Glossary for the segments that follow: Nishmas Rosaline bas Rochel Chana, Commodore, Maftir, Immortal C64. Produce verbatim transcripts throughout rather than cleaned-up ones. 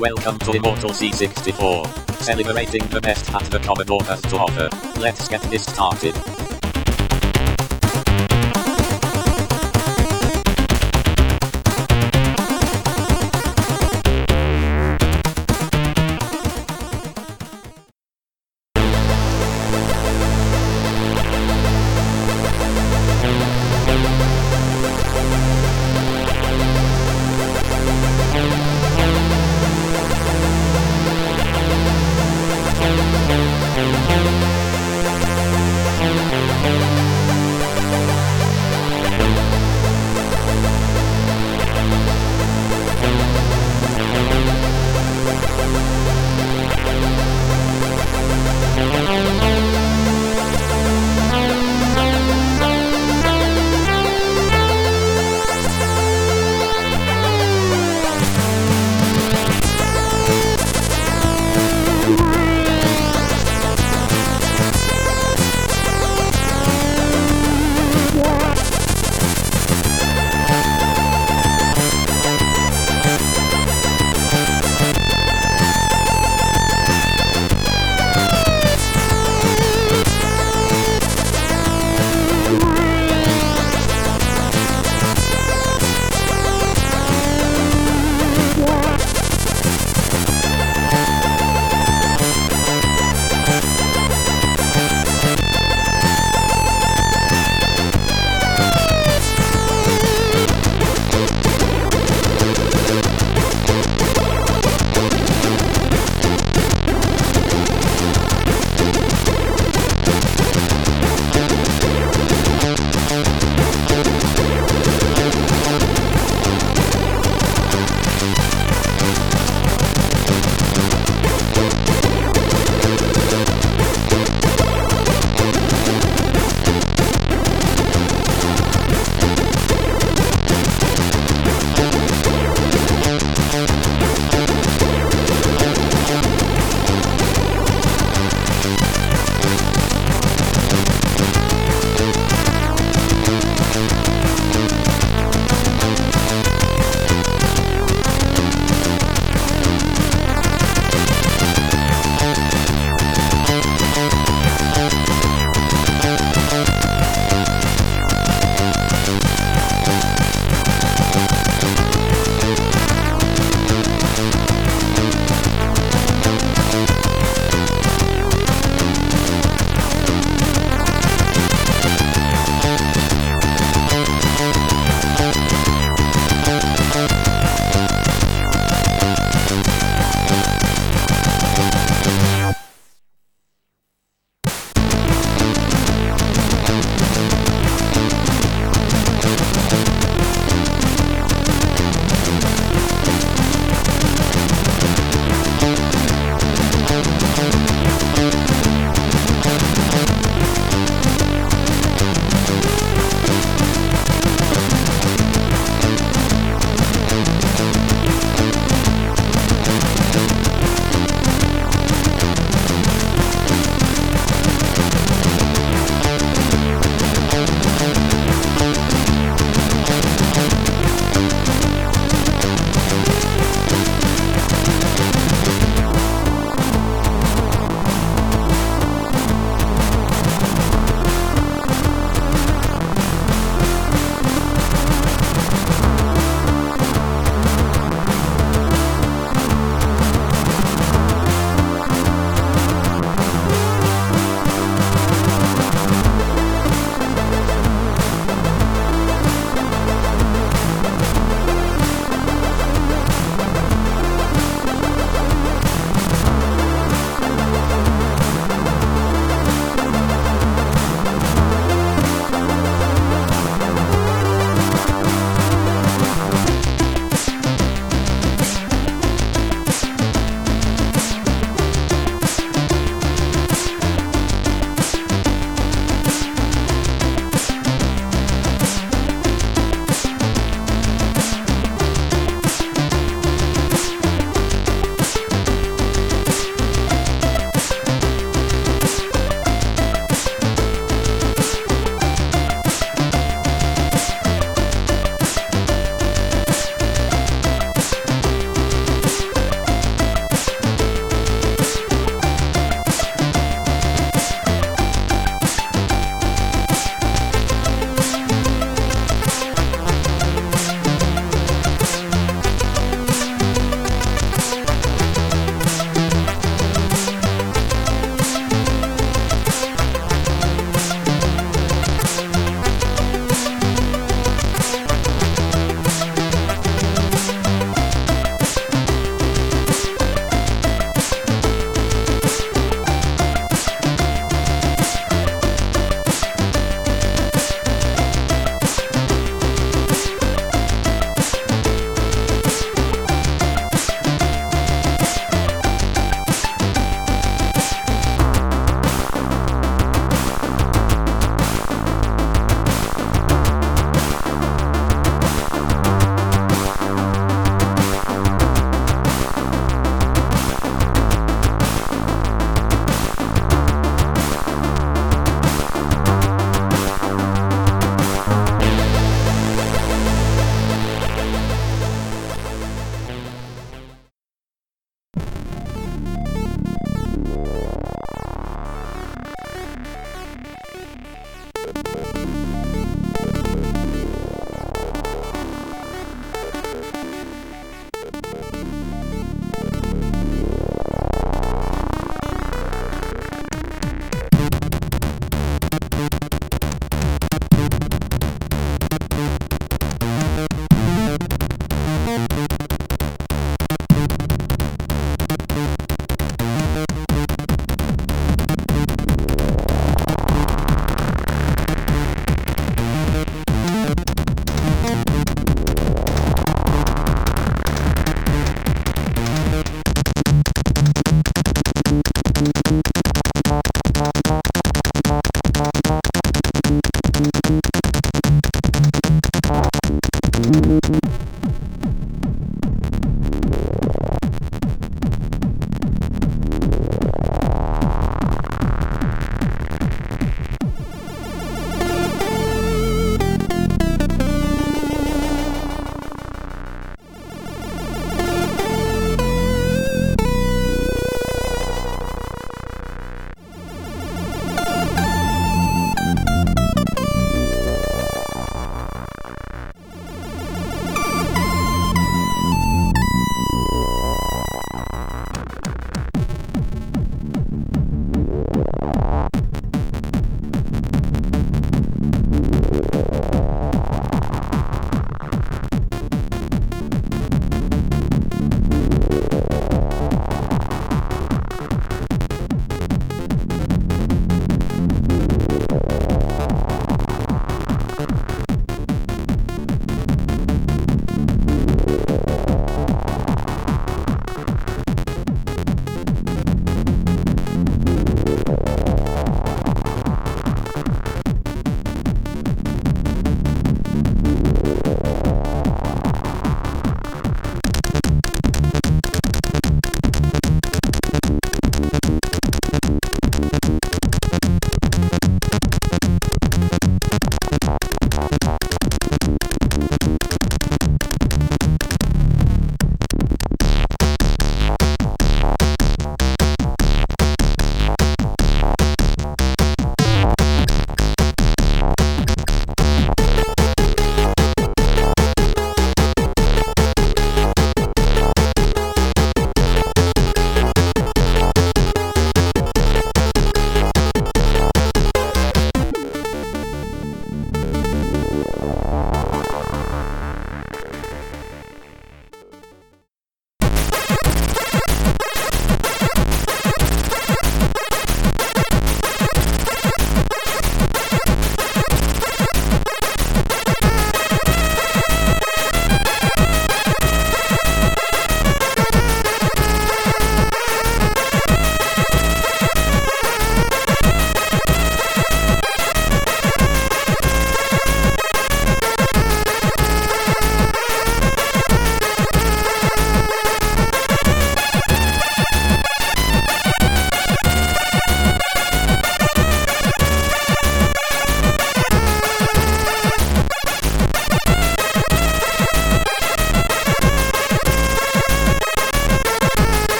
Welcome to Immortal C sixty-four, celebrating the best that the Commodore has to offer. Let's get this started. We'll be right back.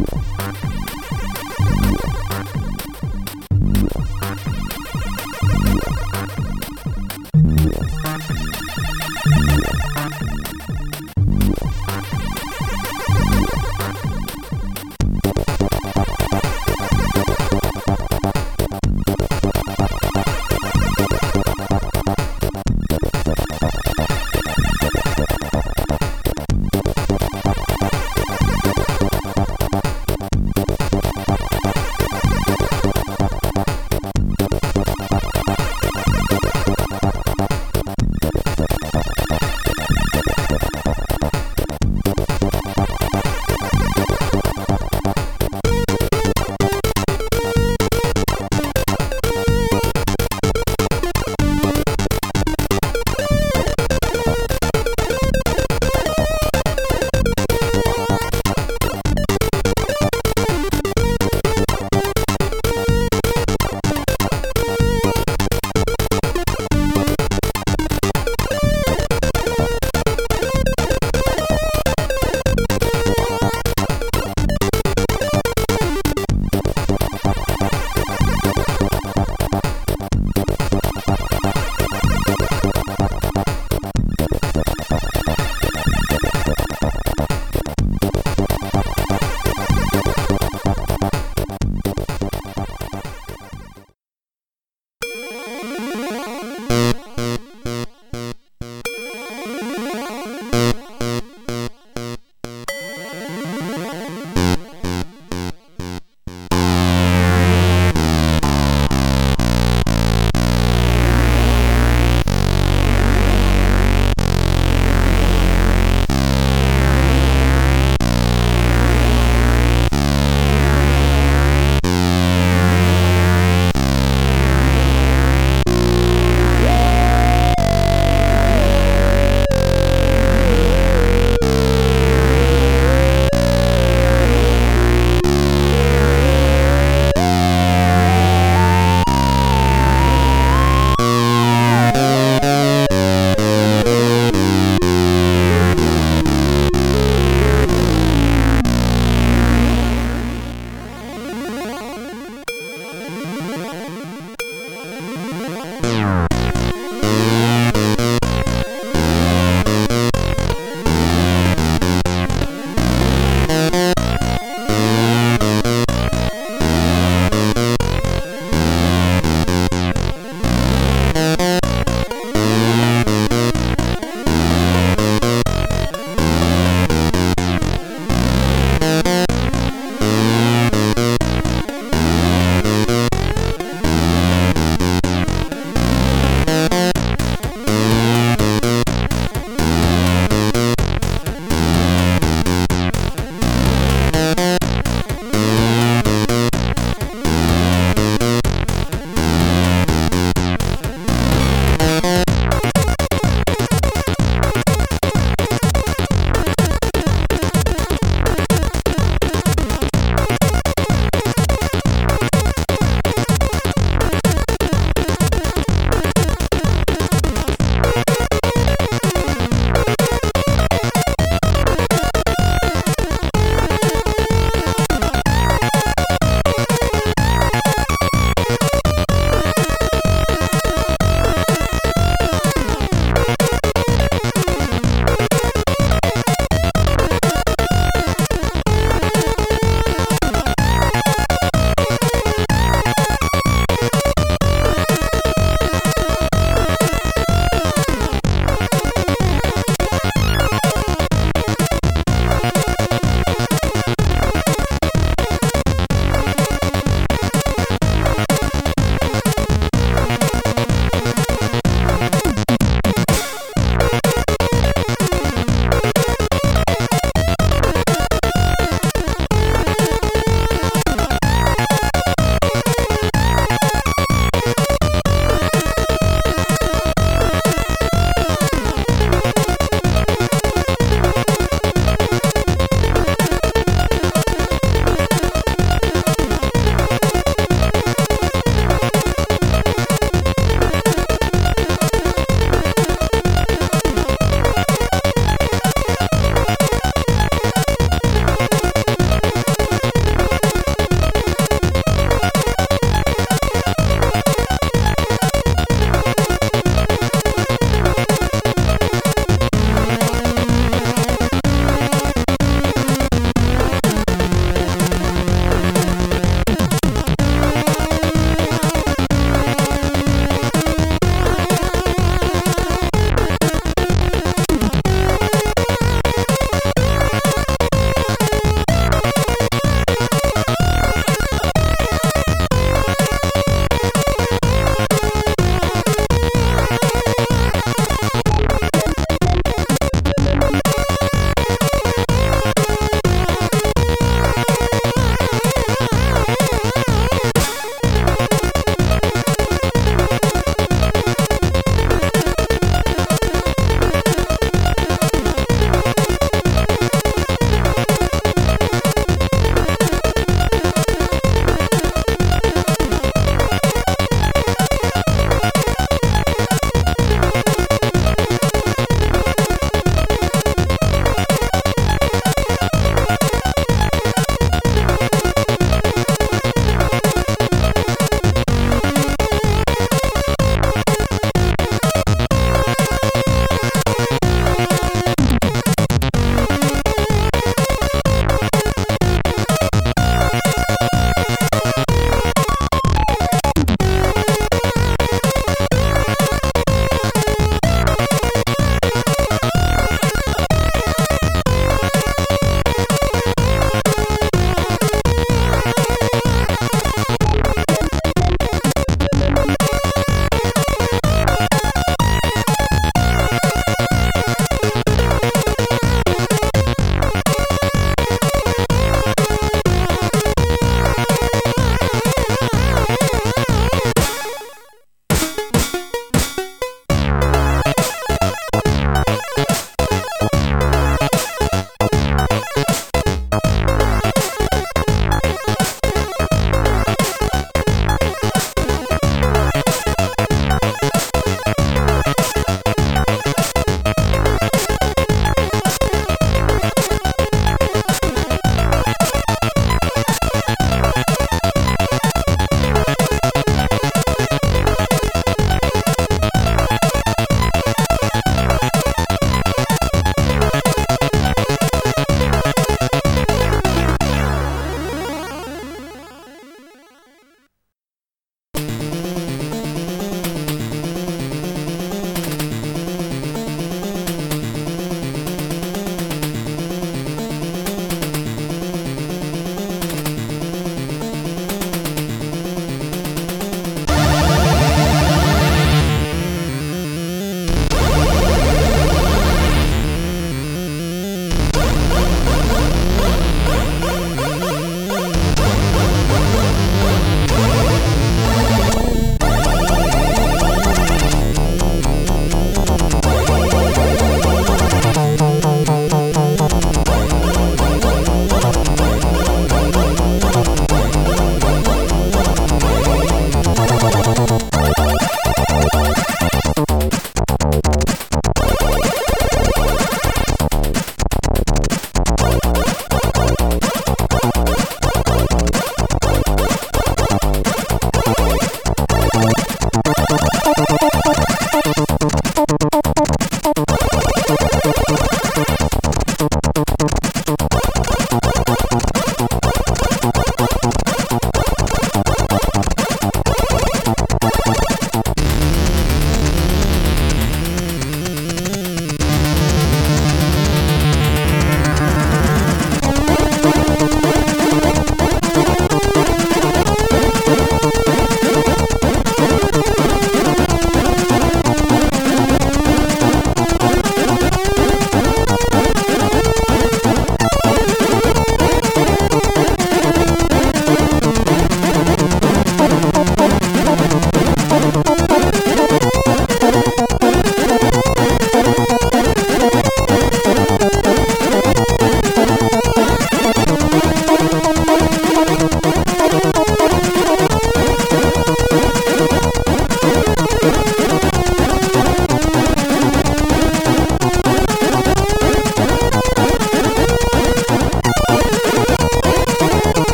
You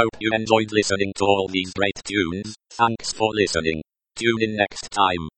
hope you enjoyed listening to all these great tunes. Thanks for listening. Tune in next time.